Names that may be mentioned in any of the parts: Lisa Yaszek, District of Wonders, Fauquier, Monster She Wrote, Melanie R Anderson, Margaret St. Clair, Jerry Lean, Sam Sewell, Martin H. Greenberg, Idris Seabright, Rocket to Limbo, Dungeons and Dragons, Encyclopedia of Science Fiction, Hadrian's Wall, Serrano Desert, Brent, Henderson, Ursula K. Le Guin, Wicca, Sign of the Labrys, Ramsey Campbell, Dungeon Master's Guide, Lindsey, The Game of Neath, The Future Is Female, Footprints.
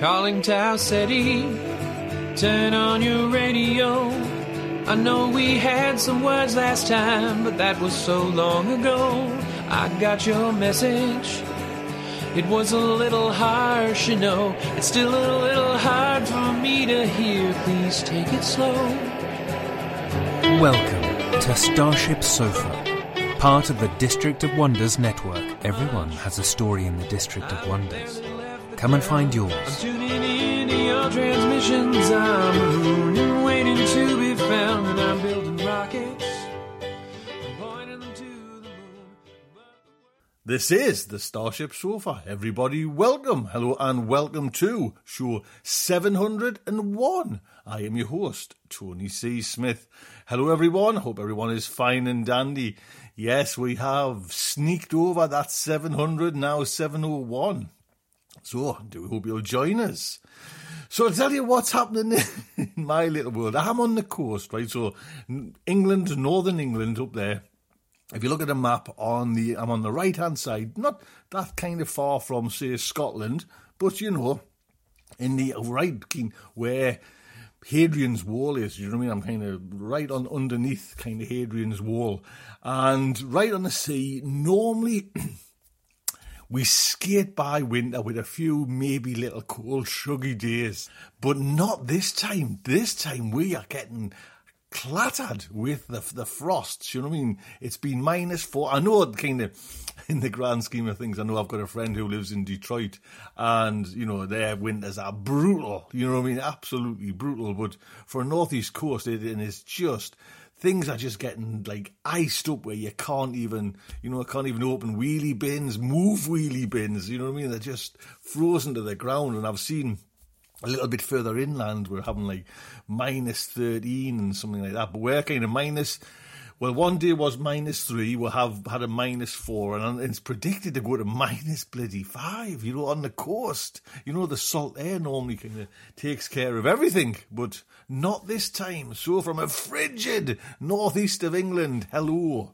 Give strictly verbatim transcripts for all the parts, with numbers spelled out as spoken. Calling Tau City, turn on your radio. I know we had some words last time, but that was so long ago. I got your message. It was a little harsh, you know. It's still a little hard for me to hear. Please take it slow. Welcome to Starship Sofa, part of the District of Wonders network. Everyone has a story in the District of Wonders. Come and find yours. I'm tuning in to your transmissions. I'm a moon and waiting to be found. And I'm building rockets. I'm pointing them to the moon. This is the Starship Sofa. Everybody, welcome. Hello and welcome to show seven hundred one. I am your host, Tony C. Smith. Hello, everyone. Hope everyone is fine and dandy. Yes, we have sneaked over that seven hundred, now seven oh one. So, do we hope you'll join us? So, I'll tell you what's happening in my little world. I'm on the coast, right? So, England, northern England up there. If you look at a map, on the I'm on the right-hand side. Not that kind of far from, say, Scotland. But, you know, in the right, where Hadrian's Wall is. You know what I mean? I'm kind of right on underneath kind of Hadrian's Wall. And right on the sea, normally... We skate by winter with a few maybe little cold, shruggy days. But not this time. This time we are getting clattered with the the frosts. You know what I mean? It's been minus four. I know, kind of, in the grand scheme of things, I know I've got a friend who lives in Detroit. And, you know, their winters are brutal. You know what I mean? Absolutely brutal. But for a northeast coast, it, and it's just... Things are just getting, like, iced up where you can't even, you know, can't even open wheelie bins, move wheelie bins, you know what I mean? They're just frozen to the ground. And I've seen a little bit further inland, we're having, like, minus thirteen and something like that. But we're kind of minus, well, one day was minus three, we'll have had a minus four, and it's predicted to go to minus bloody five, you know, on the coast. You know, the salt air normally kind of takes care of everything, but... Not this time. So from a frigid northeast of England, hello.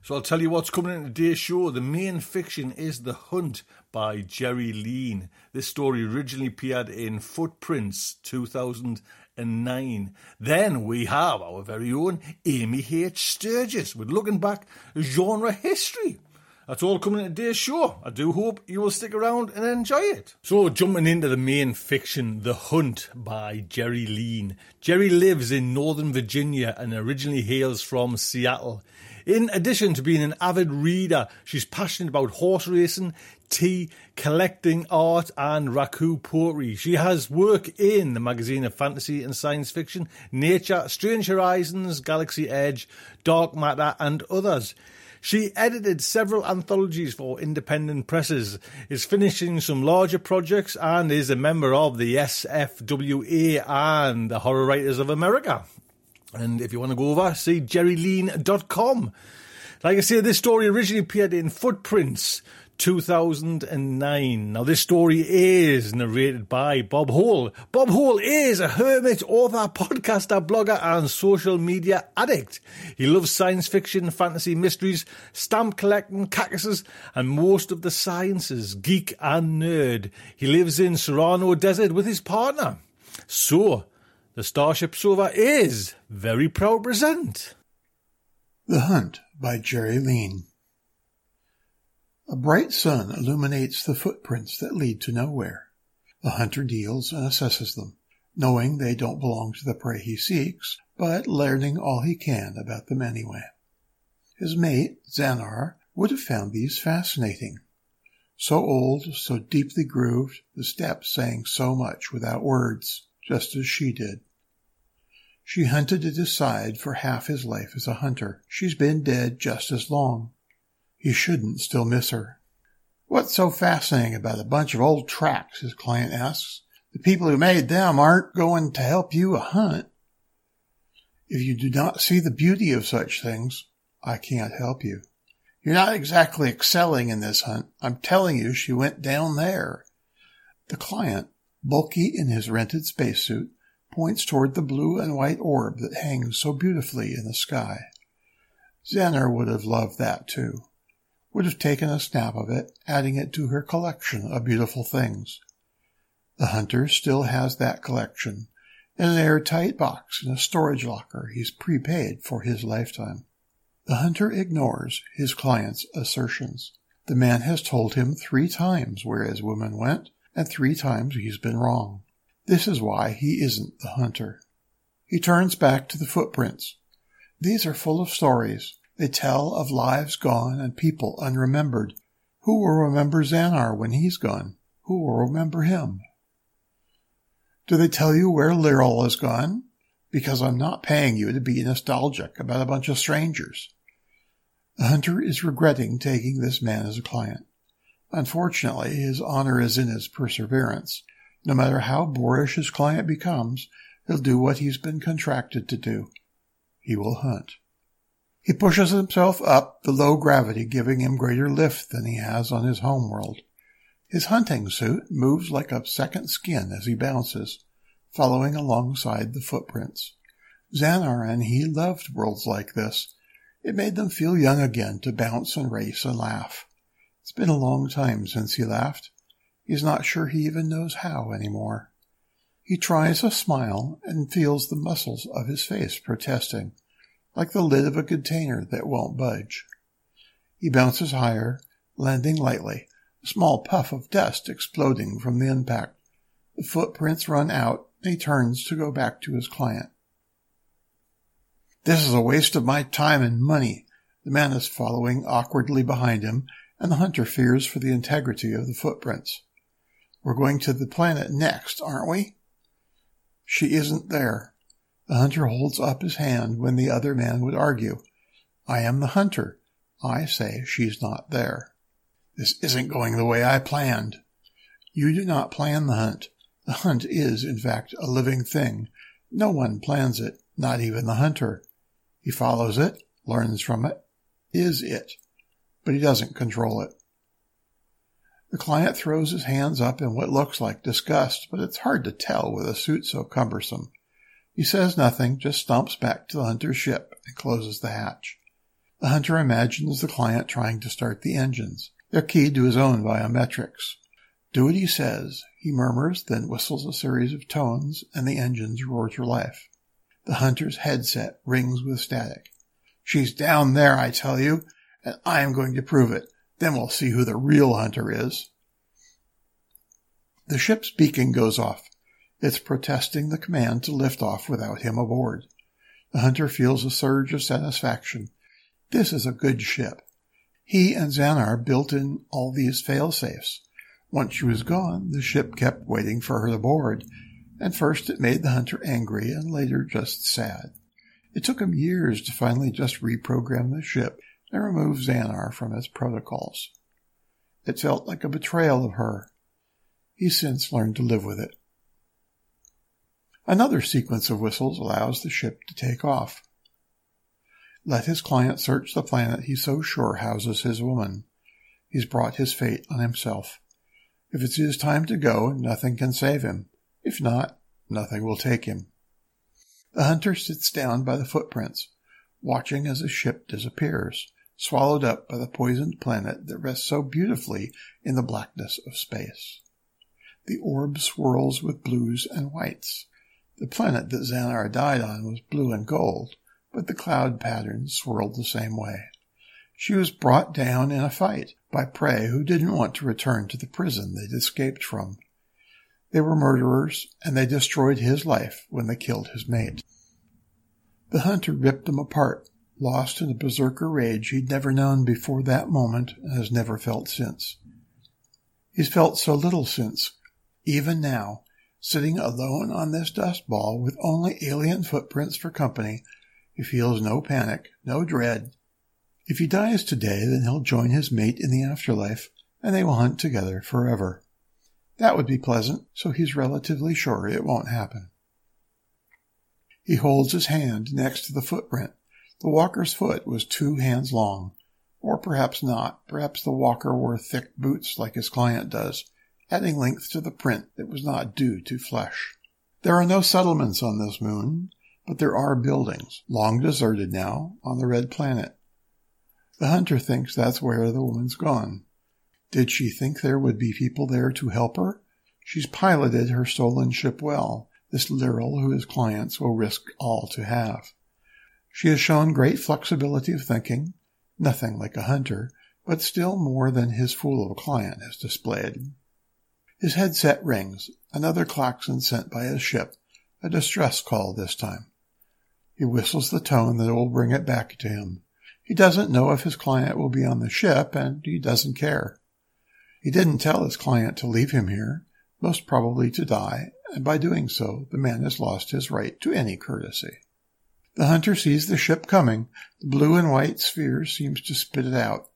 So I'll tell you what's coming in today's show. The main fiction is The Hunt by Jerry Lean. This story originally appeared in Footprints two thousand nine. Then we have our very own Amy H. Sturgis with Looking Back Genre History. That's all coming in today's show. I do hope you will stick around and enjoy it. So, jumping into the main fiction, The Hunt by Jerry Lean. Jerry lives in Northern Virginia and originally hails from Seattle. In addition to being an avid reader, she's passionate about horse racing, tea, collecting art and raku poetry. She has work in the magazine of Fantasy and Science Fiction, Nature, Strange Horizons, Galaxy Edge, Dark Matter and others. She edited several anthologies for independent presses, is finishing some larger projects and is a member of the S F W A and the Horror Writers of America. And if you want to go over, see jerry lean dot com. Like I say, this story originally appeared in Footprints two thousand nine. Now, this story is narrated by Bob Hall. Bob Hall is a hermit, author, podcaster, blogger, and social media addict. He loves science fiction, fantasy, mysteries, stamp collecting, cactuses, and most of the sciences, geek and nerd. He lives in Serrano Desert with his partner. So, the Starship Sofa is very proud to present The Hunt by Jerry Lean. A bright sun illuminates the footprints that lead to nowhere. The hunter deals and assesses them, knowing they don't belong to the prey he seeks, but learning all he can about them anyway. His mate, Xanar, would have found these fascinating. So old, so deeply grooved, the steps sang so much without words, just as she did. She hunted it aside for half his life as a hunter. She's been dead just as long. He shouldn't still miss her. What's so fascinating about a bunch of old tracks, his client asks. The people who made them aren't going to help you a hunt. If you do not see the beauty of such things, I can't help you. You're not exactly excelling in this hunt. I'm telling you, she went down there. The client, bulky in his rented spacesuit, points toward the blue and white orb that hangs so beautifully in the sky. Xanar would have loved that too. Would have taken a snap of it, adding it to her collection of beautiful things. The hunter still has that collection, in an airtight box in a storage locker he's prepaid for his lifetime. The hunter ignores his client's assertions. The man has told him three times where his woman went, and three times he's been wrong. This is why he isn't the hunter. He turns back to the footprints. These are full of stories. They tell of lives gone and people unremembered. Who will remember Xanar when he's gone? Who will remember him? Do they tell you where Lyril is gone? Because I'm not paying you to be nostalgic about a bunch of strangers. The hunter is regretting taking this man as a client. Unfortunately, his honor is in his perseverance. No matter how boorish his client becomes, he'll do what he's been contracted to do. He will hunt. He pushes himself up, the low gravity giving him greater lift than he has on his homeworld. His hunting suit moves like a second skin as he bounces, following alongside the footprints. Xanar and he loved worlds like this. It made them feel young again to bounce and race and laugh. It's been a long time since he laughed. He's not sure he even knows how anymore. He tries a smile and feels the muscles of his face protesting, like the lid of a container that won't budge. He bounces higher, landing lightly, a small puff of dust exploding from the impact. The footprints run out, and he turns to go back to his client. This is a waste of my time and money. The man is following awkwardly behind him, and the hunter fears for the integrity of the footprints. We're going to the planet next, aren't we? She isn't there. The hunter holds up his hand when the other man would argue. I am the hunter. I say she's not there. This isn't going the way I planned. You do not plan the hunt. The hunt is, in fact, a living thing. No one plans it, not even the hunter. He follows it, learns from it, is it, but he doesn't control it. The client throws his hands up in what looks like disgust, but it's hard to tell with a suit so cumbersome. He says nothing, just stomps back to the hunter's ship and closes the hatch. The hunter imagines the client trying to start the engines. They're keyed to his own biometrics. Do what he says, he murmurs, then whistles a series of tones, and the engines roar to life. The hunter's headset rings with static. She's down there, I tell you, and I'm going to prove it. Then we'll see who the real hunter is. The ship's beacon goes off. It's protesting the command to lift off without him aboard. The hunter feels a surge of satisfaction. This is a good ship. He and Xanar built in all these fail-safes. Once she was gone, the ship kept waiting for her to board, and first it made the hunter angry and later just sad. It took him years to finally just reprogram the ship and remove Xanar from its protocols. It felt like a betrayal of her. He since learned to live with it. Another sequence of whistles allows the ship to take off. Let his client search the planet he's so sure houses his woman. he's brought his fate on himself. If it's his time to go, nothing can save him. If not, nothing will take him. The hunter sits down by the footprints, watching as a ship disappears, swallowed up by the poisoned planet that rests so beautifully in the blackness of space. The orb swirls with blues and whites. The planet that Xanar died on was blue and gold, but the cloud pattern swirled the same way. She was brought down in a fight by prey who didn't want to return to the prison they'd escaped from. They were murderers, and they destroyed his life when they killed his mate. The hunter ripped them apart, lost in a berserker rage he'd never known before that moment and has never felt since. He's felt so little since, even now, sitting alone on this dust ball with only alien footprints for company, he feels no panic, no dread. If he dies today, then he'll join his mate in the afterlife, and they will hunt together forever. That would be pleasant, so he's relatively sure it won't happen. He holds his hand next to the footprint. The walker's foot was two hands long. Or perhaps not. Perhaps the walker wore thick boots like his client does, adding length to the print that was not due to flesh. There are no settlements on this moon, but there are buildings, long deserted now, on the red planet. The hunter thinks that's where the woman's gone. Did she think there would be people there to help her? She's piloted her stolen ship well, this Lyril who his clients will risk all to have. She has shown great flexibility of thinking, nothing like a hunter, but still more than his fool of a client has displayed. His headset rings, another klaxon sent by his ship, a distress call this time. He whistles the tone that will bring it back to him. He doesn't know if his client will be on the ship, and he doesn't care. He didn't tell his client to leave him here, most probably to die, and by doing so, the man has lost his right to any courtesy. The hunter sees the ship coming. The blue and white sphere seems to spit it out.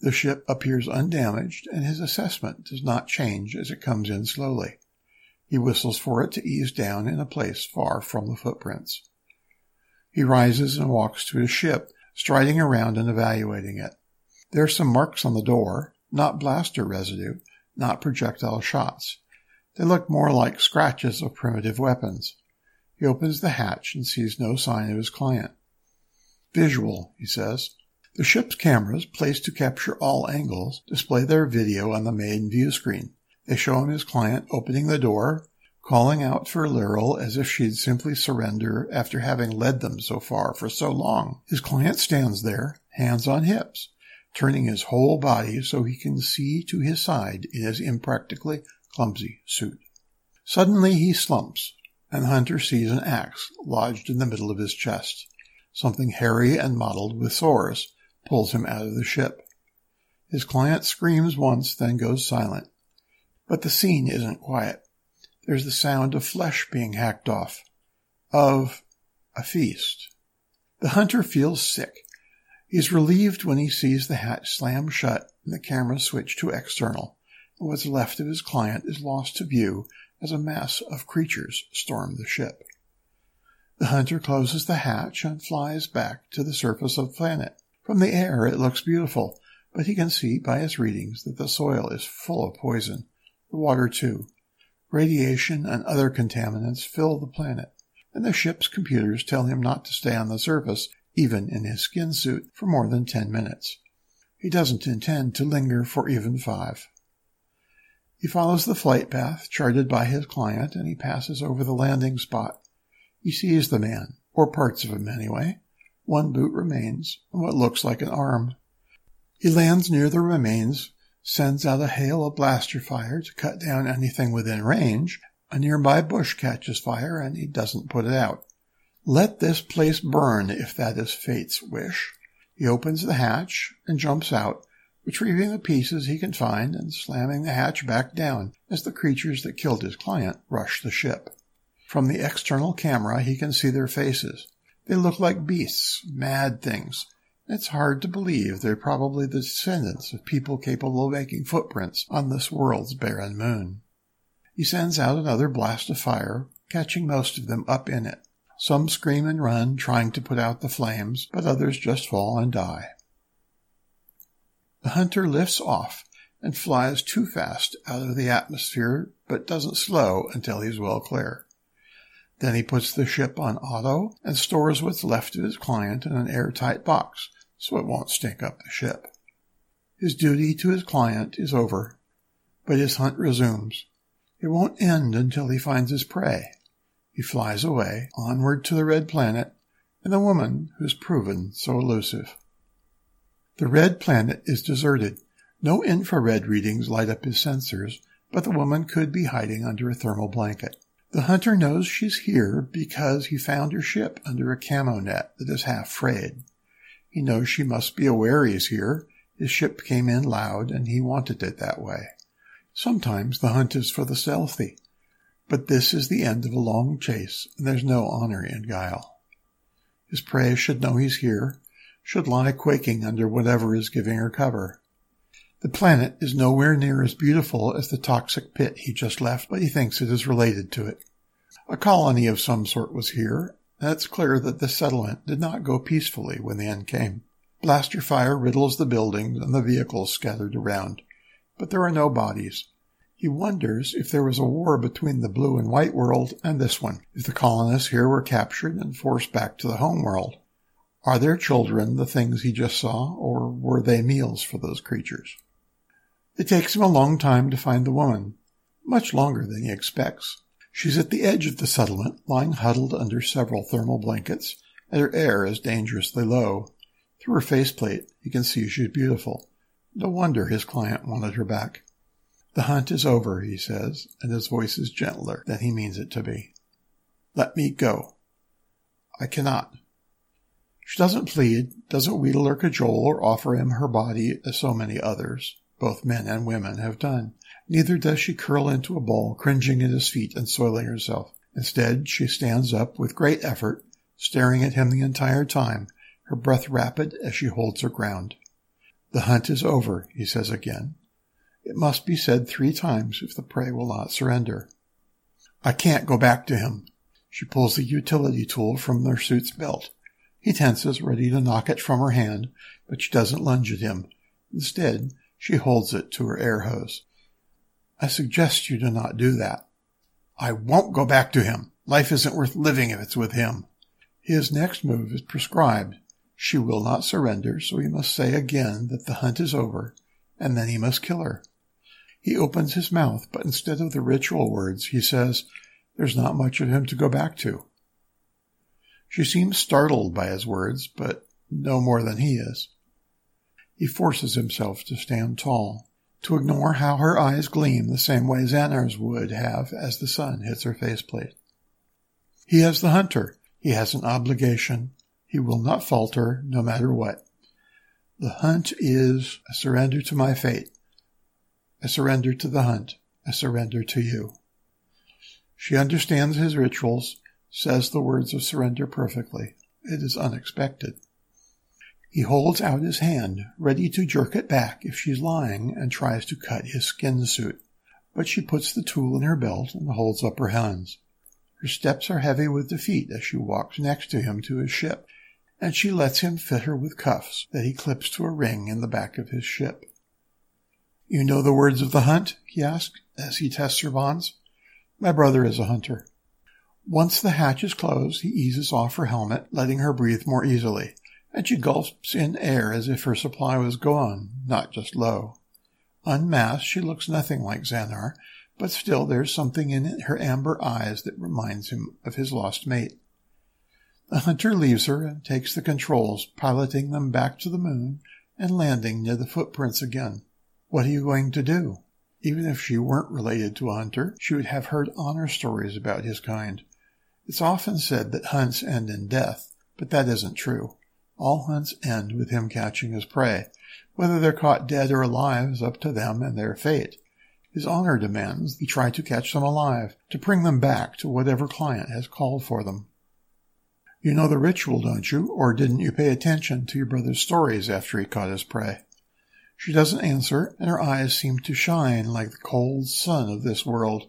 The ship appears undamaged, and his assessment does not change as it comes in slowly. He whistles for it to ease down in a place far from the footprints. He rises and walks to his ship, striding around and evaluating it. There are some marks on the door, not blaster residue, not projectile shots. They look more like scratches of primitive weapons. He opens the hatch and sees no sign of his client. Visual, he says. The ship's cameras, placed to capture all angles, display their video on the main view screen. They show him his client opening the door, calling out for Lyril as if she'd simply surrender after having led them so far for so long. His client stands there, hands on hips, turning his whole body so he can see to his side in his impractically clumsy suit. Suddenly he slumps, and the hunter sees an axe lodged in the middle of his chest. Something hairy and mottled with sores pulls him out of the ship. His client screams once, then goes silent. But the scene isn't quiet. There's the sound of flesh being hacked off. Of a feast. The hunter feels sick. He's relieved when he sees the hatch slam shut and the camera switch to external, and what's left of his client is lost to view as a mass of creatures storm the ship. The hunter closes the hatch and flies back to the surface of the planet. From the air it looks beautiful, but he can see by his readings that the soil is full of poison, the water too. Radiation and other contaminants fill the planet, and the ship's computers tell him not to stay on the surface, even in his skin suit, for more than ten minutes. He doesn't intend to linger for even five. He follows the flight path charted by his client, and he passes over the landing spot. He sees the man, or parts of him anyway. One boot remains, and what looks like an arm. He lands near the remains, sends out a hail of blaster fire to cut down anything within range. A nearby bush catches fire, and he doesn't put it out. Let this place burn, if that is fate's wish. He opens the hatch and jumps out, retrieving the pieces he can find and slamming the hatch back down as the creatures that killed his client rush the ship. From the external camera he can see their faces. They look like beasts, mad things. It's hard to believe they're probably the descendants of people capable of making footprints on this world's barren moon. He sends out another blast of fire, catching most of them up in it. Some scream and run, trying to put out the flames, but others just fall and die. the hunter lifts off and flies too fast out of the atmosphere, but doesn't slow until he's well clear. Then he puts the ship on auto and stores what's left of his client in an airtight box so it won't stink up the ship. His duty to his client is over, but his hunt resumes. It won't end until he finds his prey. He flies away, onward to the Red Planet, and the woman who's proven so elusive. The Red Planet is deserted. No infrared readings light up his sensors, but the woman could be hiding under a thermal blanket. The hunter knows she's here because he found her ship under a camo net that is half frayed. He knows she must be aware he's here. His ship came in loud, and he wanted it that way. Sometimes the hunt is for the stealthy, but this is the end of a long chase, and there's no honor in guile. His prey should know he's here, should lie quaking under whatever is giving her cover. The planet is nowhere near as beautiful as the toxic pit he just left, but he thinks it is related to it. A colony of some sort was here, and it's clear that the settlement did not go peacefully when the end came. Blaster fire riddles the buildings and the vehicles scattered around, but there are no bodies. He wonders if there was a war between the blue and white world and this one, if the colonists here were captured and forced back to the home world. Are their children the things he just saw, or were they meals for those creatures? It takes him a long time to find the woman, much longer than he expects. She's at the edge of the settlement, lying huddled under several thermal blankets, and her air is dangerously low. Through her faceplate, he can see she's beautiful. No wonder his client wanted her back. The hunt is over, he says, and his voice is gentler than he means it to be. Let me go. I cannot. She doesn't plead, doesn't wheedle or cajole or offer him her body as so many others, both men and women, have done. Neither does she curl into a ball, cringing at his feet and soiling herself. Instead, she stands up with great effort, staring at him the entire time, her breath rapid as she holds her ground. The hunt is over, he says again. It must be said three times if the prey will not surrender. I can't go back to him. She pulls the utility tool from her suit's belt. He tenses, ready to knock it from her hand, but she doesn't lunge at him. Instead, she holds it to her air hose. I suggest you do not do that. I won't go back to him. Life isn't worth living if it's with him. His next move is prescribed. She will not surrender, so he must say again that the hunt is over, and then he must kill her. He opens his mouth, but instead of the ritual words, he says, there's not much of him to go back to. She seems startled by his words, but no more than he is. He forces himself to stand tall, to ignore how her eyes gleam the same way Xanar's would have as the sun hits her faceplate. He is the hunter. He has an obligation. He will not falter, no matter what. The hunt is a surrender to my fate. I surrender to the hunt. I surrender to you. She understands his rituals, says the words of surrender perfectly. It is unexpected. He holds out his hand, ready to jerk it back if she's lying, and tries to cut his skin suit. But she puts the tool in her belt and holds up her hands. Her steps are heavy with defeat as she walks next to him to his ship, and she lets him fit her with cuffs that he clips to a ring in the back of his ship. You know the words of the hunt? He asks, as he tests her bonds. My brother is a hunter. Once the hatch is closed, he eases off her helmet, letting her breathe more easily, and she gulps in air as if her supply was gone, not just low. Unmasked, she looks nothing like Xanar, but still there's something in her amber eyes that reminds him of his lost mate. The hunter leaves her and takes the controls, piloting them back to the moon and landing near the footprints again. What are you going to do? Even if she weren't related to a hunter, she would have heard honor stories about his kind. It's often said that hunts end in death, but that isn't true. All hunts end with him catching his prey. Whether they're caught dead or alive is up to them and their fate. His honor demands he try to catch them alive, to bring them back to whatever client has called for them. You know the ritual, don't you? Or didn't you pay attention to your brother's stories after he caught his prey? She doesn't answer, and her eyes seem to shine like the cold sun of this world.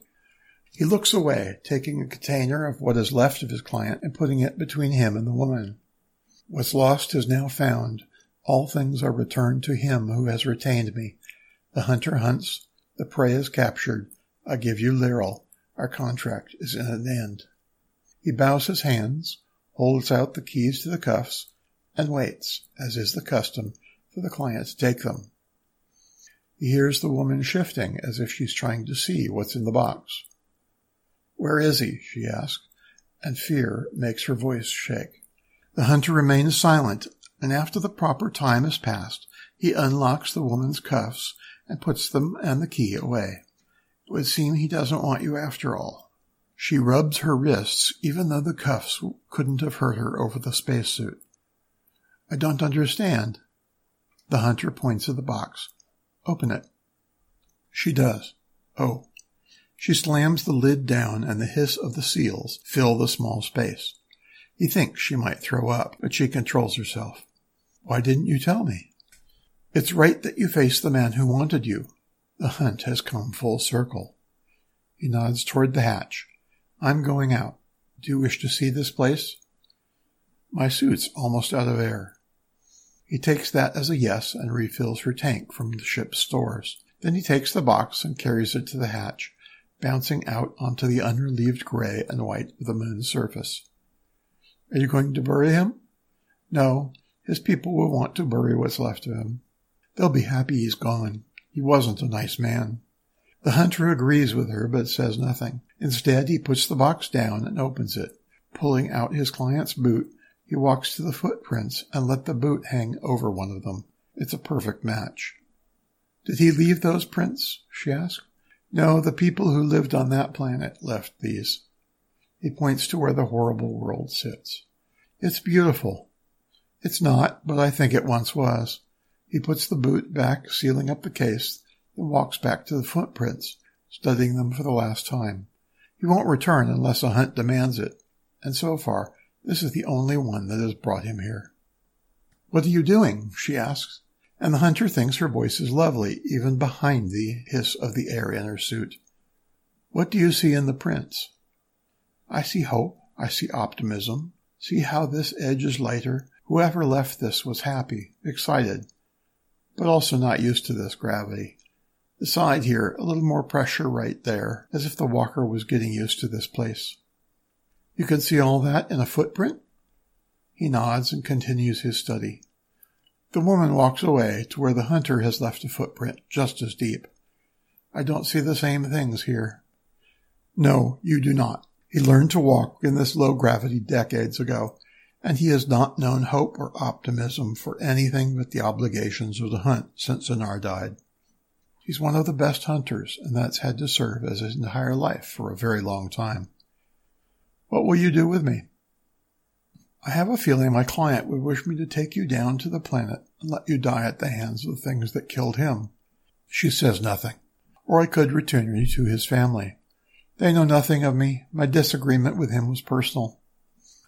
He looks away, taking a container of what is left of his client and putting it between him and the woman. What's lost is now found. All things are returned to him who has retained me. The hunter hunts, the prey is captured. I give you Lyril. Our contract is at an end. He bows his hands, holds out the keys to the cuffs, and waits, as is the custom, for the client to take them. He hears the woman shifting as if she's trying to see what's in the box. "Where is he?" she asks, and fear makes her voice shake. The hunter remains silent, and after the proper time has passed, he unlocks the woman's cuffs and puts them and the key away. It would seem he doesn't want you after all. She rubs her wrists, even though the cuffs couldn't have hurt her over the spacesuit. "I don't understand." The hunter points at the box. "Open it." She does. "Oh." She slams the lid down, and the hiss of the seals fill the small space. He thinks she might throw up, but she controls herself. "Why didn't you tell me?" "It's right that you face the man who wanted you. The hunt has come full circle." He nods toward the hatch. "I'm going out. Do you wish to see this place?" "My suit's almost out of air." He takes that as a yes and refills her tank from the ship's stores. Then he takes the box and carries it to the hatch, bouncing out onto the unrelieved gray and white of the moon's surface. "Are you going to bury him?" "No. His people will want to bury what's left of him. They'll be happy he's gone. He wasn't a nice man." The hunter agrees with her but says nothing. Instead, he puts the box down and opens it. Pulling out his client's boot, he walks to the footprints and let the boot hang over one of them. It's a perfect match. "Did he leave those prints?" she asks. "No, the people who lived on that planet left these." He points to where the horrible world sits. "It's beautiful." "It's not, but I think it once was." He puts the boot back, sealing up the case, and walks back to the footprints, studying them for the last time. He won't return unless a hunt demands it, and so far, this is the only one that has brought him here. "What are you doing?" she asks, and the hunter thinks her voice is lovely, even behind the hiss of the air in her suit. "What do you see in the prints?" "I see hope. I see optimism. See how this edge is lighter. Whoever left this was happy, excited, but also not used to this gravity. The side here, a little more pressure right there, as if the walker was getting used to this place." "You can see all that in a footprint?" He nods and continues his study. The woman walks away to where the hunter has left a footprint just as deep. "I don't see the same things here." "No, you do not. He learned to walk in this low gravity decades ago, and he has not known hope or optimism for anything but the obligations of the hunt since Anar died. He's one of the best hunters, and that's had to serve as his entire life for a very long time." "What will you do with me?" "I have a feeling my client would wish me to take you down to the planet and let you die at the hands of the things that killed him." She says nothing. "Or I could return you to his family. They know nothing of me. My disagreement with him was personal."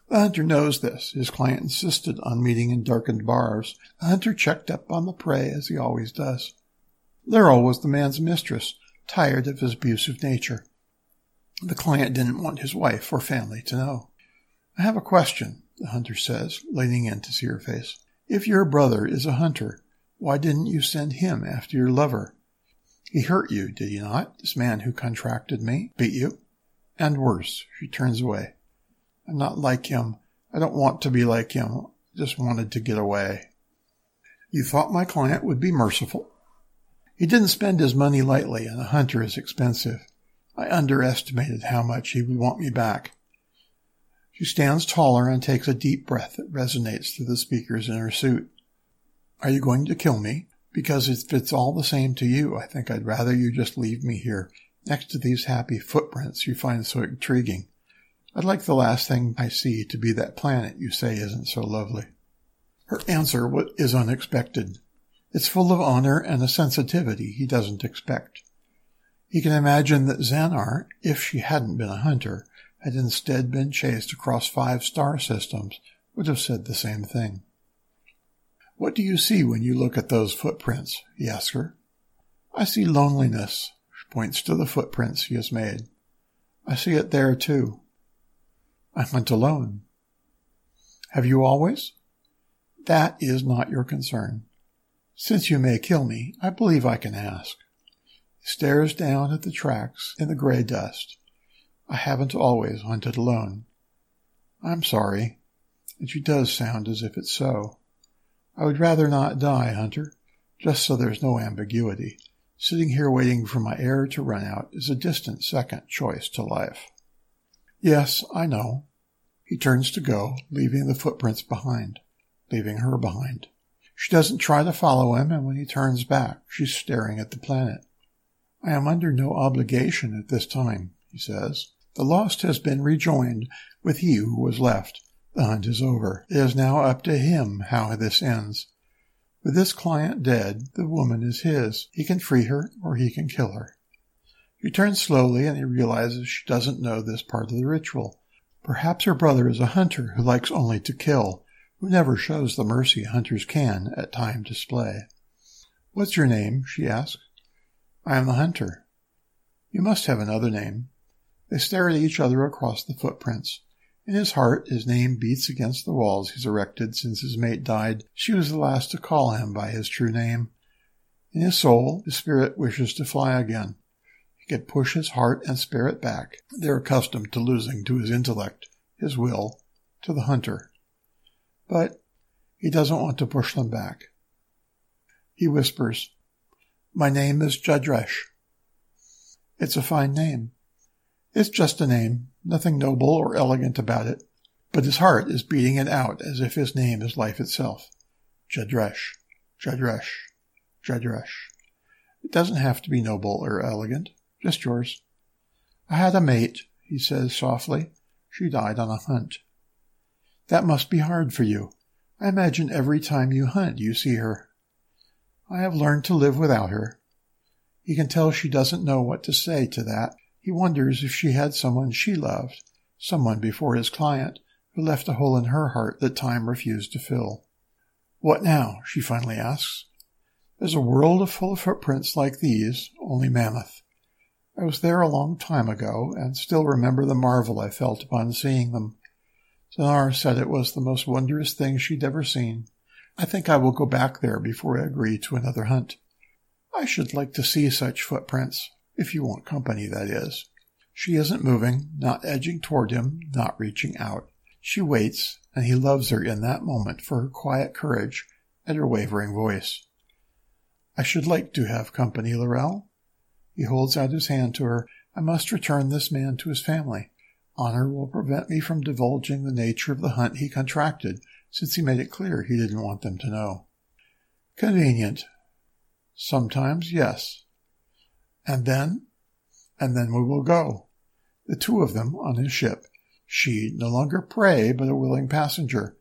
The hunter knows this. His client insisted on meeting in darkened bars. The hunter checked up on the prey, as he always does. Lyril was the man's mistress, tired of his abusive nature. The client didn't want his wife or family to know. "I have a question," the hunter says, leaning in to see her face. "If your brother is a hunter, why didn't you send him after your lover? He hurt you, did he not? This man who contracted me beat you. And worse." She turns away. "I'm not like him. I don't want to be like him. I just wanted to get away." "You thought my client would be merciful?" "He didn't spend his money lightly, and a hunter is expensive. I underestimated how much he would want me back." She stands taller and takes a deep breath that resonates through the speakers in her suit. "Are you going to kill me? Because if it's all the same to you, I think I'd rather you just leave me here, next to these happy footprints you find so intriguing. I'd like the last thing I see to be that planet you say isn't so lovely." Her answer is unexpected. It's full of honor and a sensitivity he doesn't expect. He can imagine that Xanar, if she hadn't been a hunter, had instead been chased across five star systems, would have said the same thing. "What do you see when you look at those footprints?" he asks her. "I see loneliness." She points to the footprints he has made. "I see it there, too." "I hunt alone." "Have you always?" That is not your concern. Since you may kill me, I believe I can ask. He stares down at the tracks in the gray dust. I haven't always hunted alone. I'm sorry, and she does sound as if it's so. I would rather not die, Hunter, just so there's no ambiguity. Sitting here waiting for my air to run out is a distant second choice to life. Yes, I know. He turns to go, leaving the footprints behind, leaving her behind. She doesn't try to follow him, and when he turns back, she's staring at the planet. I am under no obligation at this time, he says. The lost has been rejoined with he who was left. The hunt is over. It is now up to him how this ends. With this client dead, the woman is his. He can free her, or he can kill her. He turns slowly, and he realizes she doesn't know this part of the ritual. Perhaps her brother is a hunter who likes only to kill, who never shows the mercy hunters can at time display. What's your name? She asks. I am the hunter. You must have another name. They stare at each other across the footprints. In his heart, his name beats against the walls he's erected since his mate died. She was the last to call him by his true name. In his soul, his spirit wishes to fly again. He could push his heart and spirit back. They're accustomed to losing to his intellect, his will, to the hunter. But he doesn't want to push them back. He whispers, My name is Jadresh. It's a fine name. It's just a name, nothing noble or elegant about it, but his heart is beating it out as if his name is life itself. Jadresh, Jadresh, Jadresh. It doesn't have to be noble or elegant, just yours. I had a mate, he says softly. She died on a hunt. That must be hard for you. I imagine every time you hunt you see her. I have learned to live without her. He can tell she doesn't know what to say to that. He wonders if she had someone she loved, someone before his client, who left a hole in her heart that time refused to fill. What now? She finally asks. There's a world full of footprints like these, only mammoth. I was there a long time ago, and still remember the marvel I felt upon seeing them. Zanar said it was the most wondrous thing she'd ever seen. I think I will go back there before I agree to another hunt. I should like to see such footprints. If you want company, that is. She isn't moving, not edging toward him, not reaching out. She waits, and he loves her in that moment for her quiet courage and her wavering voice. I should like to have company, Laurel. He holds out his hand to her. I must return this man to his family. Honor will prevent me from divulging the nature of the hunt he contracted, since he made it clear he didn't want them to know. Convenient. Sometimes, yes. And then, and then we will go. The two of them on his ship. She, no longer prey, but a willing passenger.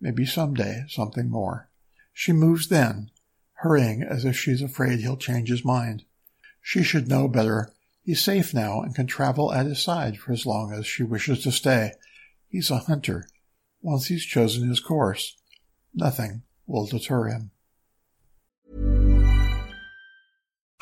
Maybe someday, something more. She moves then, hurrying as if she's afraid he'll change his mind. She should know better. He's safe now and can travel at his side for as long as she wishes to stay. He's a hunter. Once he's chosen his course, nothing will deter him.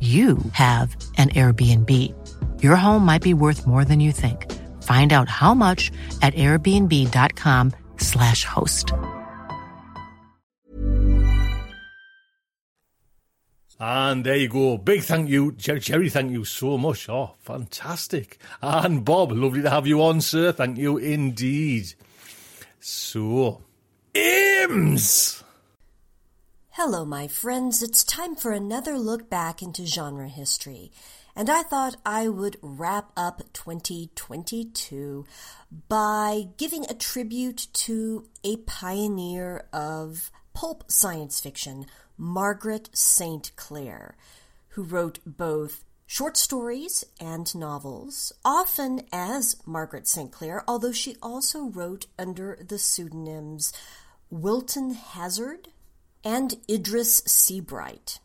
you have an Airbnb. Your home might be worth more than you think. Find out how much at airbnb.com slash host. And there you go. Big thank you, Jerry. Thank you so much. Oh, fantastic. And Bob, lovely to have you on, sir. Thank you indeed. So, I M S! Hello, my friends. It's time for another look back into genre history. And I thought I would wrap up twenty twenty-two by giving a tribute to a pioneer of pulp science fiction, Margaret Saint Clair, who wrote both short stories and novels, often as Margaret Saint Clair, although she also wrote under the pseudonyms Wilton Hazard and Idris Seabright.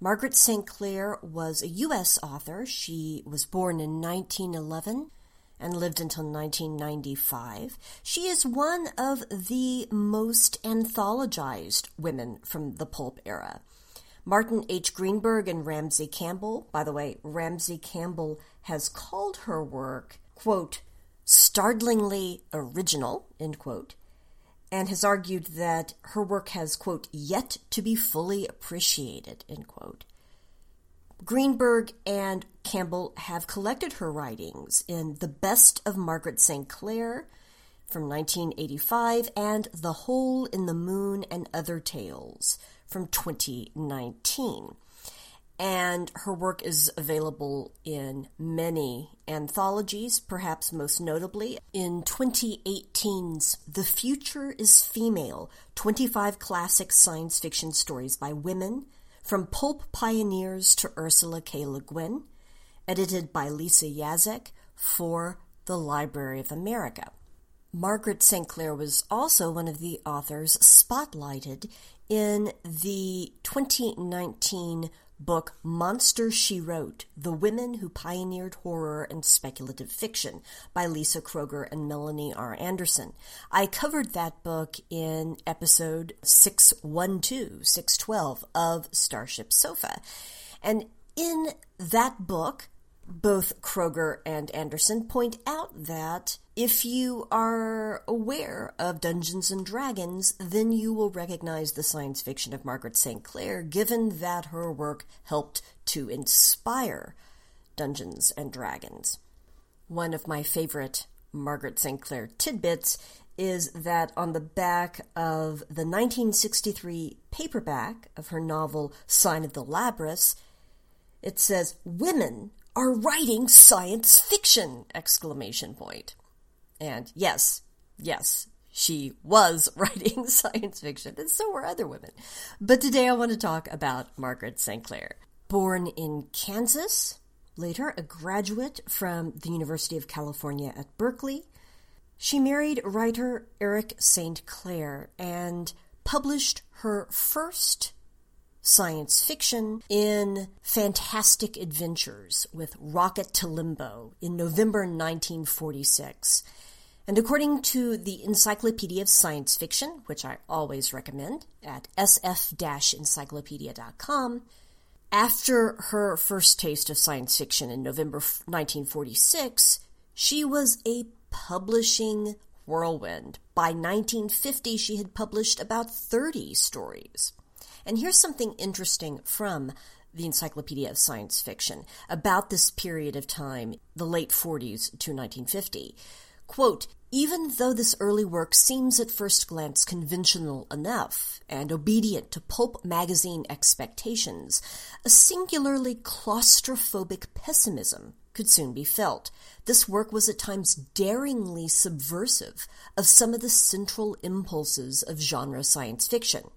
Margaret Saint Clair was a U S author. She was born in nineteen eleven and lived until nineteen ninety-five. She is one of the most anthologized women from the pulp era. Martin H. Greenberg and Ramsey Campbell, by the way, Ramsey Campbell has called her work, quote, startlingly original, end quote, and has argued that her work has, quote, yet to be fully appreciated, end quote. Greenberg and Campbell have collected her writings in The Best of Margaret Saint Clair from nineteen eighty-five and The Hole in the Moon and Other Tales from twenty nineteen. And her work is available in many anthologies, perhaps most notably in twenty eighteen's The Future Is Female, twenty-five Classic Science Fiction Stories by Women, From Pulp Pioneers to Ursula K. Le Guin, edited by Lisa Yaszek for the Library of America. Margaret Saint Clair was also one of the authors spotlighted in the twenty nineteen book Monster She Wrote, The Women Who Pioneered Horror and Speculative Fiction by Lisa Kroger and Melanie R. Anderson. I covered that book in episode six twelve of Starship Sofa. And in that book, both Kroger and Anderson point out that if you are aware of Dungeons and Dragons, then you will recognize the science fiction of Margaret Saint Clair, given that her work helped to inspire Dungeons and Dragons. One of my favorite Margaret Saint Clair tidbits is that on the back of the nineteen sixty-three paperback of her novel Sign of the Labrys, it says, "Women are writing science fiction!" exclamation point. And yes, yes, she was writing science fiction, and so were other women. But today I want to talk about Margaret Saint Clair. Born in Kansas, later a graduate from the University of California at Berkeley, she married writer Eric Saint Clair and published her first science fiction in Fantastic Adventures with Rocket to Limbo in November nineteen forty-six. And according to the Encyclopedia of Science Fiction, which I always recommend at s f dash encyclopedia dot com, after her first taste of science fiction in November nineteen forty-six, she was a publishing whirlwind. By nineteen fifty, she had published about thirty stories. And here's something interesting from the Encyclopedia of Science Fiction about this period of time, the late forties to nineteen fifty. Quote, "Even though this early work seems at first glance conventional enough and obedient to pulp magazine expectations, a singularly claustrophobic pessimism could soon be felt. This work was at times daringly subversive of some of the central impulses of genre science fiction,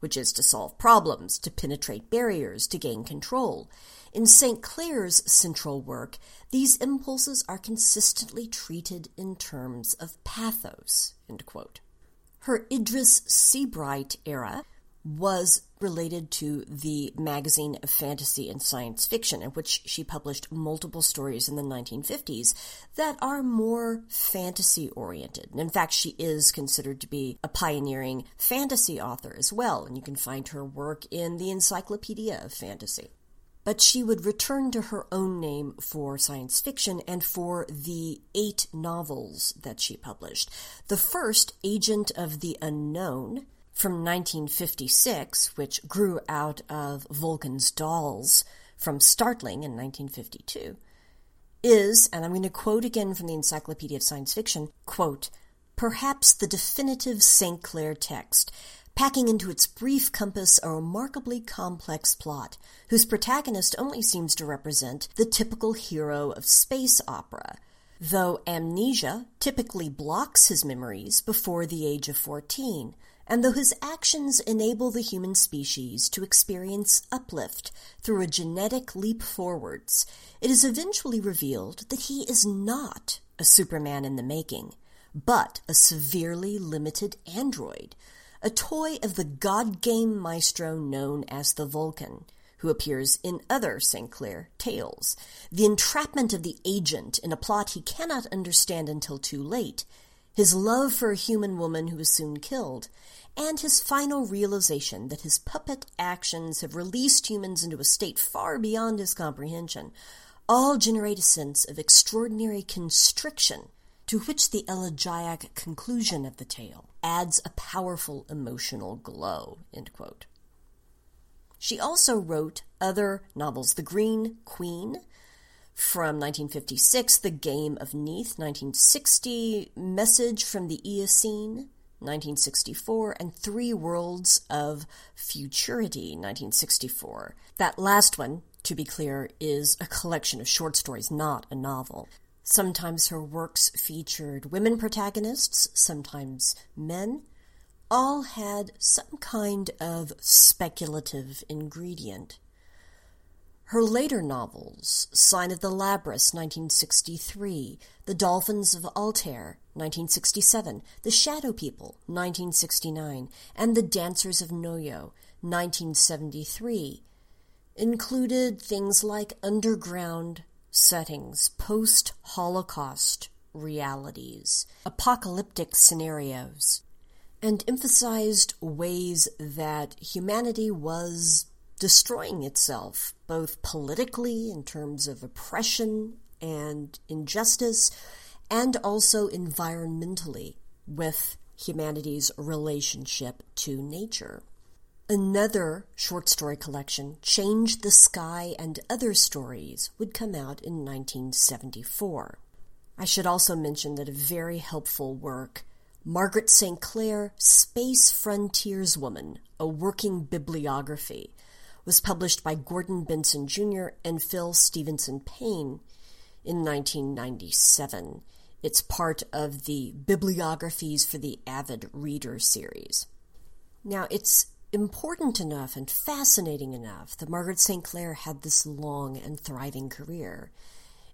which is to solve problems, to penetrate barriers, to gain control. In Saint Clair's central work, these impulses are consistently treated in terms of pathos," end quote. Her Idris Seabright era was related to the magazine of Fantasy and Science Fiction, in which she published multiple stories in the nineteen fifties that are more fantasy-oriented. And in fact, she is considered to be a pioneering fantasy author as well, and you can find her work in the Encyclopedia of Fantasy. But she would return to her own name for science fiction and for the eight novels that she published. The first, Agent of the Unknown, from nineteen fifty-six, which grew out of Vulcan's Dolls from Startling in nineteen fifty-two, is, and I'm going to quote again from the Encyclopedia of Science Fiction, quote, "Perhaps the definitive Saint Clair text, packing into its brief compass a remarkably complex plot, whose protagonist only seems to represent the typical hero of space opera, though amnesia typically blocks his memories before the age of fourteen, and though his actions enable the human species to experience uplift through a genetic leap forwards, it is eventually revealed that he is not a Superman in the making, but a severely limited android, a toy of the god-game maestro known as the Vulcan, who appears in other Saint Clair tales. The entrapment of the agent in a plot he cannot understand until too late, his love for a human woman who is soon killed, and his final realization that his puppet actions have released humans into a state far beyond his comprehension, all generate a sense of extraordinary constriction to which the elegiac conclusion of the tale adds a powerful emotional glow," end quote. She also wrote other novels, The Green Queen, from nineteen fifty-six, The Game of Neath, nineteen sixty, Message from the Eocene, nineteen sixty-four, and Three Worlds of Futurity, nineteen sixty-four. That last one, to be clear, is a collection of short stories, not a novel. Sometimes her works featured women protagonists, sometimes men. All had some kind of speculative ingredient. Her later novels, Sign of the Labrys, nineteen sixty-three, The Dolphins of Altair, nineteen sixty-seven, The Shadow People, nineteen sixty-nine, and The Dancers of Noyo, nineteen seventy-three, included things like underground settings, post-Holocaust realities, apocalyptic scenarios, and emphasized ways that humanity was destroying itself, both politically in terms of oppression and injustice, and also environmentally with humanity's relationship to nature. Another short story collection, Change the Sky and Other Stories, would come out in nineteen seventy-four. I should also mention that a very helpful work, Margaret Saint Clair, Space Frontierswoman, A Working Bibliography, was published by Gordon Benson Junior and Phil Stevenson Payne in nineteen ninety-seven. It's part of the Bibliographies for the Avid Reader series. Now, it's important enough and fascinating enough that Margaret Saint Clair had this long and thriving career.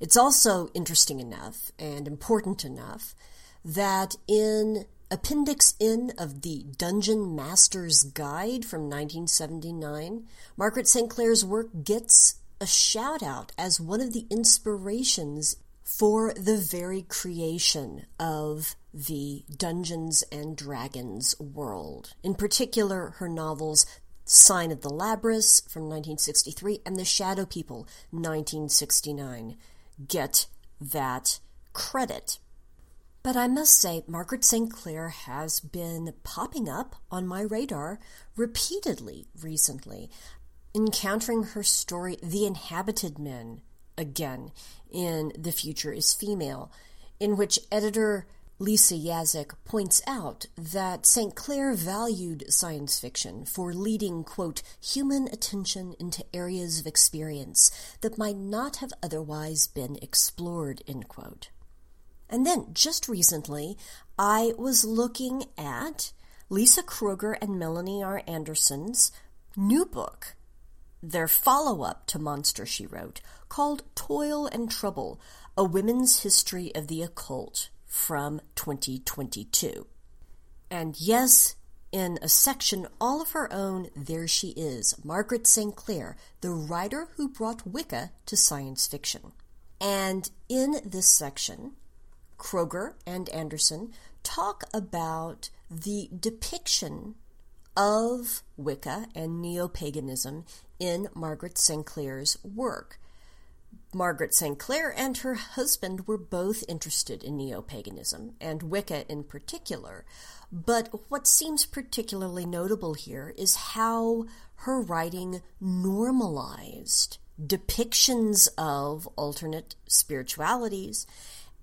It's also interesting enough and important enough that in Appendix N of the Dungeon Master's Guide from nineteen seventy-nine, Margaret Saint Clair's work gets a shout-out as one of the inspirations for the very creation of the Dungeons and Dragons world. In particular, her novels Sign of the Labrys from nineteen sixty-three and The Shadow People, nineteen sixty-nine, get that credit. But I must say, Margaret Saint Clair has been popping up on my radar repeatedly recently, encountering her story The Inhabited Men again in The Future Is Female, in which editor Lisa Yaszek points out that Saint Clair valued science fiction for leading, quote, human attention into areas of experience that might not have otherwise been explored, end quote. And then, just recently, I was looking at Lisa Kroger and Melanie R Anderson's new book, their follow-up to Monster She Wrote, called Toil and Trouble, A Women's History of the Occult, from twenty twenty-two. And yes, in a section all of her own, there she is, Margaret Saint Clair, the writer who brought Wicca to science fiction. And in this section, Kroger and Anderson talk about the depiction of Wicca and neo-paganism in Margaret Saint Clair's work. Margaret Saint Clair and her husband were both interested in neo-paganism, and Wicca in particular, but what seems particularly notable here is how her writing normalized depictions of alternate spiritualities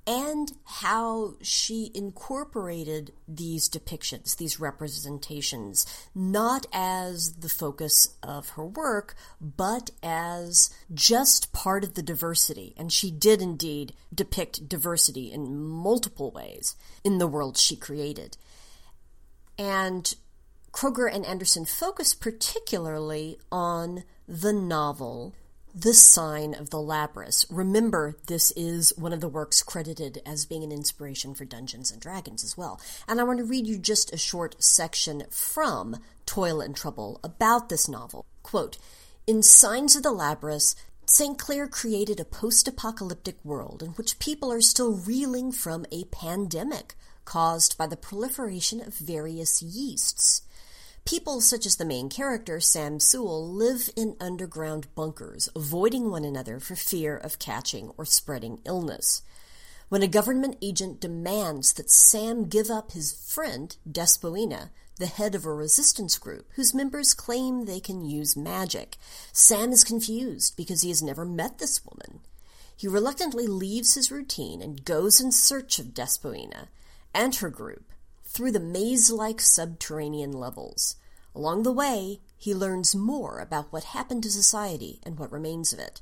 and how she incorporated these depictions, these representations, not as the focus of her work, but as just part of the diversity. And she did indeed depict diversity in multiple ways in the world she created. And Kroger and Anderson focus particularly on the novel The Sign of the Labrys. Remember, this is one of the works credited as being an inspiration for Dungeons and Dragons as well. And I want to read you just a short section from Toil and Trouble about this novel. Quote, "In Signs of the Labrys, Saint Clair created a post-apocalyptic world in which people are still reeling from a pandemic caused by the proliferation of various yeasts. People such as the main character, Sam Sewell, live in underground bunkers, avoiding one another for fear of catching or spreading illness. When a government agent demands that Sam give up his friend, Despoina, the head of a resistance group whose members claim they can use magic, Sam is confused because he has never met this woman. He reluctantly leaves his routine and goes in search of Despoina and her group through the maze-like subterranean levels. Along the way, he learns more about what happened to society and what remains of it.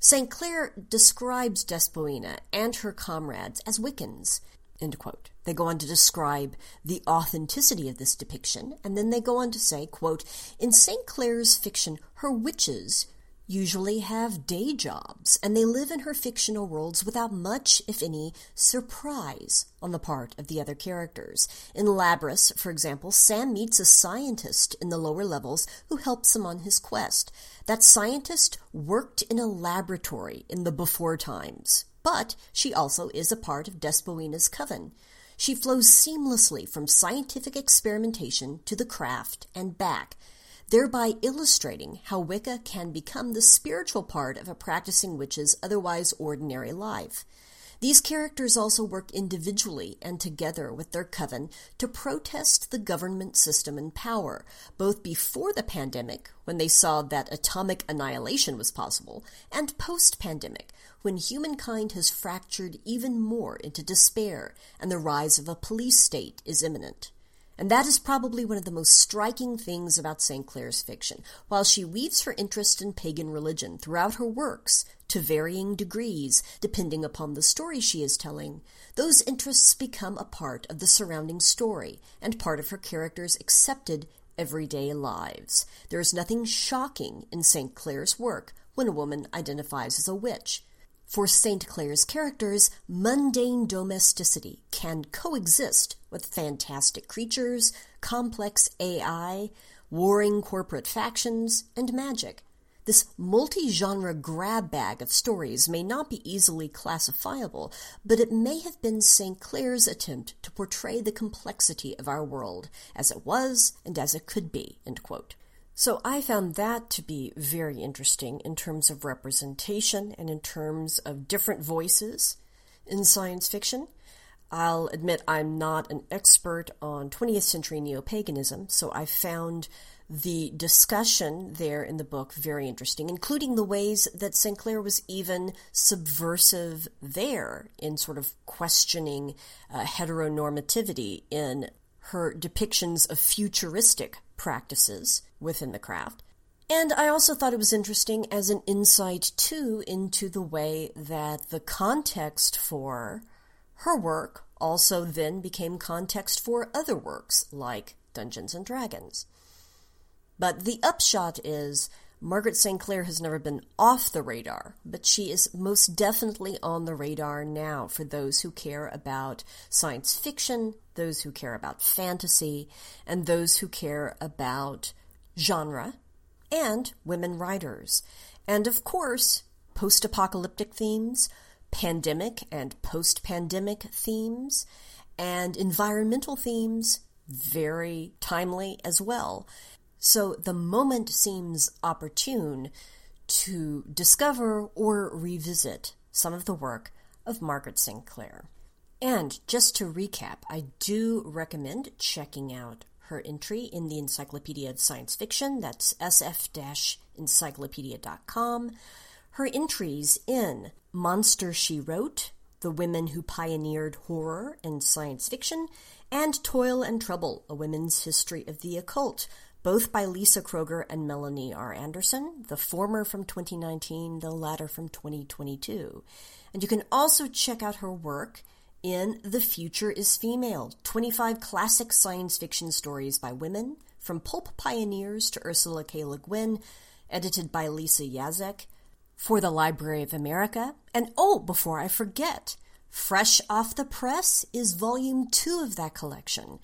Saint Clair describes Despoina and her comrades as Wiccans." End quote. They go on to describe the authenticity of this depiction, and then they go on to say, quote, "In Saint Clair's fiction, her witches usually have day jobs, and they live in her fictional worlds without much, if any, surprise on the part of the other characters. In Labrys, for example, Sam meets a scientist in the lower levels who helps him on his quest. That scientist worked in a laboratory in the before times, but she also is a part of Despoina's coven. She flows seamlessly from scientific experimentation to the craft and back, thereby illustrating how Wicca can become the spiritual part of a practicing witch's otherwise ordinary life. These characters also work individually and together with their coven to protest the government system in power, both before the pandemic, when they saw that atomic annihilation was possible, and post-pandemic, when humankind has fractured even more into despair and the rise of a police state is imminent. And that is probably one of the most striking things about Saint Clair's fiction. While she weaves her interest in pagan religion throughout her works, to varying degrees, depending upon the story she is telling, those interests become a part of the surrounding story and part of her character's accepted everyday lives. There is nothing shocking in Saint Clair's work when a woman identifies as a witch. For Saint Clair's characters, mundane domesticity can coexist with fantastic creatures, complex A I, warring corporate factions, and magic. This multi-genre grab bag of stories may not be easily classifiable, but it may have been Saint Clair's attempt to portray the complexity of our world, as it was and as it could be." End quote. So I found that to be very interesting in terms of representation and in terms of different voices in science fiction. I'll admit I'm not an expert on twentieth century neo-paganism, so I found the discussion there in the book very interesting, including the ways that Saint Clair was even subversive there in sort of questioning uh, heteronormativity in her depictions of futuristic practices within the craft. And I also thought it was interesting as an insight, too, into the way that the context for her work also then became context for other works like Dungeons and Dragons. But the upshot is Margaret Saint Clair has never been off the radar, but she is most definitely on the radar now for those who care about science fiction, those who care about fantasy, and those who care about genre and women writers. And of course, post-apocalyptic themes, pandemic and post-pandemic themes, and environmental themes, very timely as well. So the moment seems opportune to discover or revisit some of the work of Margaret Saint Clair. And just to recap, I do recommend checking out her entry in the Encyclopedia of Science Fiction. That's s f dash encyclopedia dot com. Her entries in Monster She Wrote, The Women Who Pioneered Horror and Science Fiction, and Toil and Trouble, A Women's History of the Occult, both by Lisa Kroger and Melanie R. Anderson, the former from twenty nineteen, the latter from twenty twenty-two. And you can also check out her work in The Future Is Female, twenty-five Classic Science Fiction Stories by Women, from Pulp Pioneers to Ursula K. Le Guin, edited by Lisa Yaszek, for the Library of America. And oh, before I forget, fresh off the press is volume two of that collection,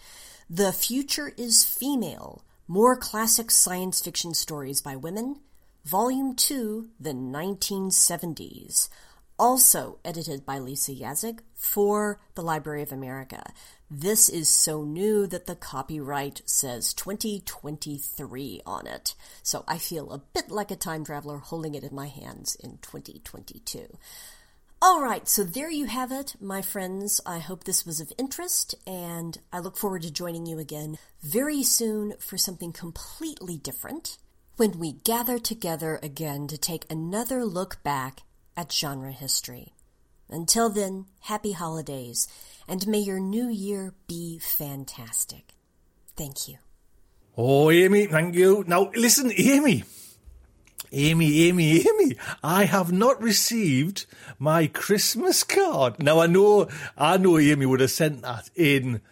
The Future Is Female, More Classic Science Fiction Stories by Women, volume two, The nineteen seventies, also edited by Lisa Yaszek for the Library of America. This is so new that the copyright says twenty twenty-three on it. So I feel a bit like a time traveler holding it in my hands in twenty twenty-two. All right, so there you have it, my friends. I hope this was of interest, and I look forward to joining you again very soon for something completely different, when we gather together again to take another look back at genre history. Until then, happy holidays, and may your new year be fantastic. Thank you. Oh, Amy, thank you. Now, listen, Amy. Amy, Amy, Amy, I have not received my Christmas card. Now, I know, I know Amy would have sent that in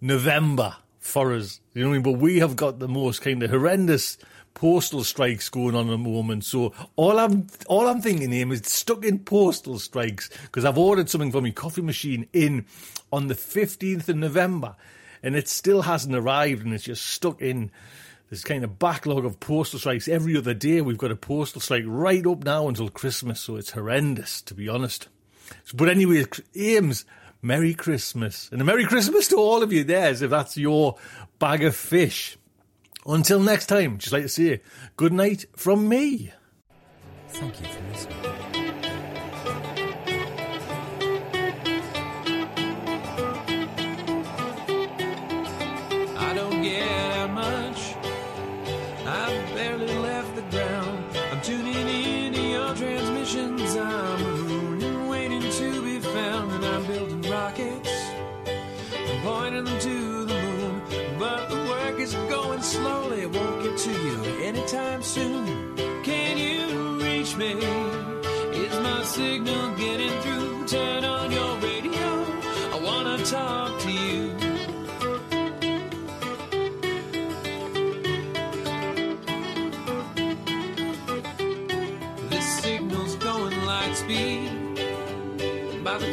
November for us, you know what I mean? But we have got the most kind of horrendous postal strikes going on at the moment, so all I'm all I'm thinking, Amy, is stuck in postal strikes, because I've ordered something for my coffee machine in on the fifteenth of November, and it still hasn't arrived, and it's just stuck in this kind of backlog of postal strikes. Every other day we've got a postal strike right up now until Christmas, so it's horrendous, to be honest. So, but anyway, Ames, Merry Christmas, and a Merry Christmas to all of you there, as if that's your bag of fish. Until next time, just like to say, good night from me. Thank you for listening. I don't get out much. I've barely left the ground. I'm tuning in to your transmissions. I'm a moon and waiting to be found. And I'm building rockets. I'm pointing them to the moon. But the work is going slowly, it won't get to you anytime soon. Can you reach me? Is my signal getting through? Turn on your radio, I want to talk to you. This signal's going light speed. By the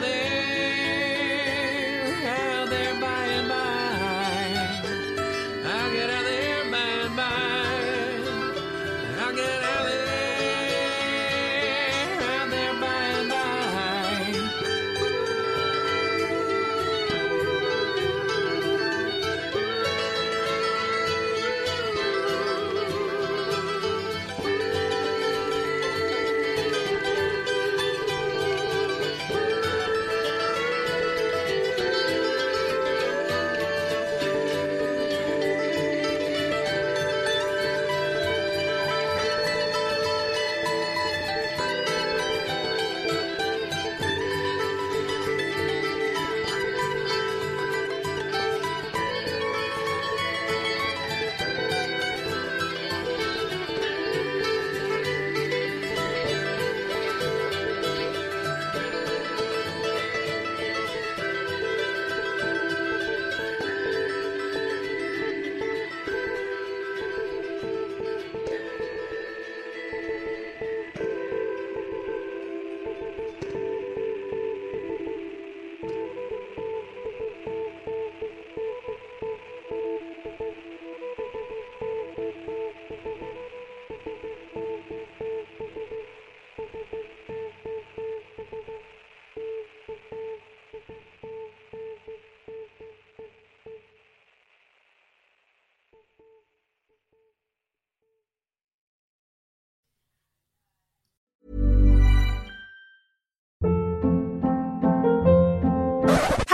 there, out there by and by. I'll get out there by and by. I'll get out there.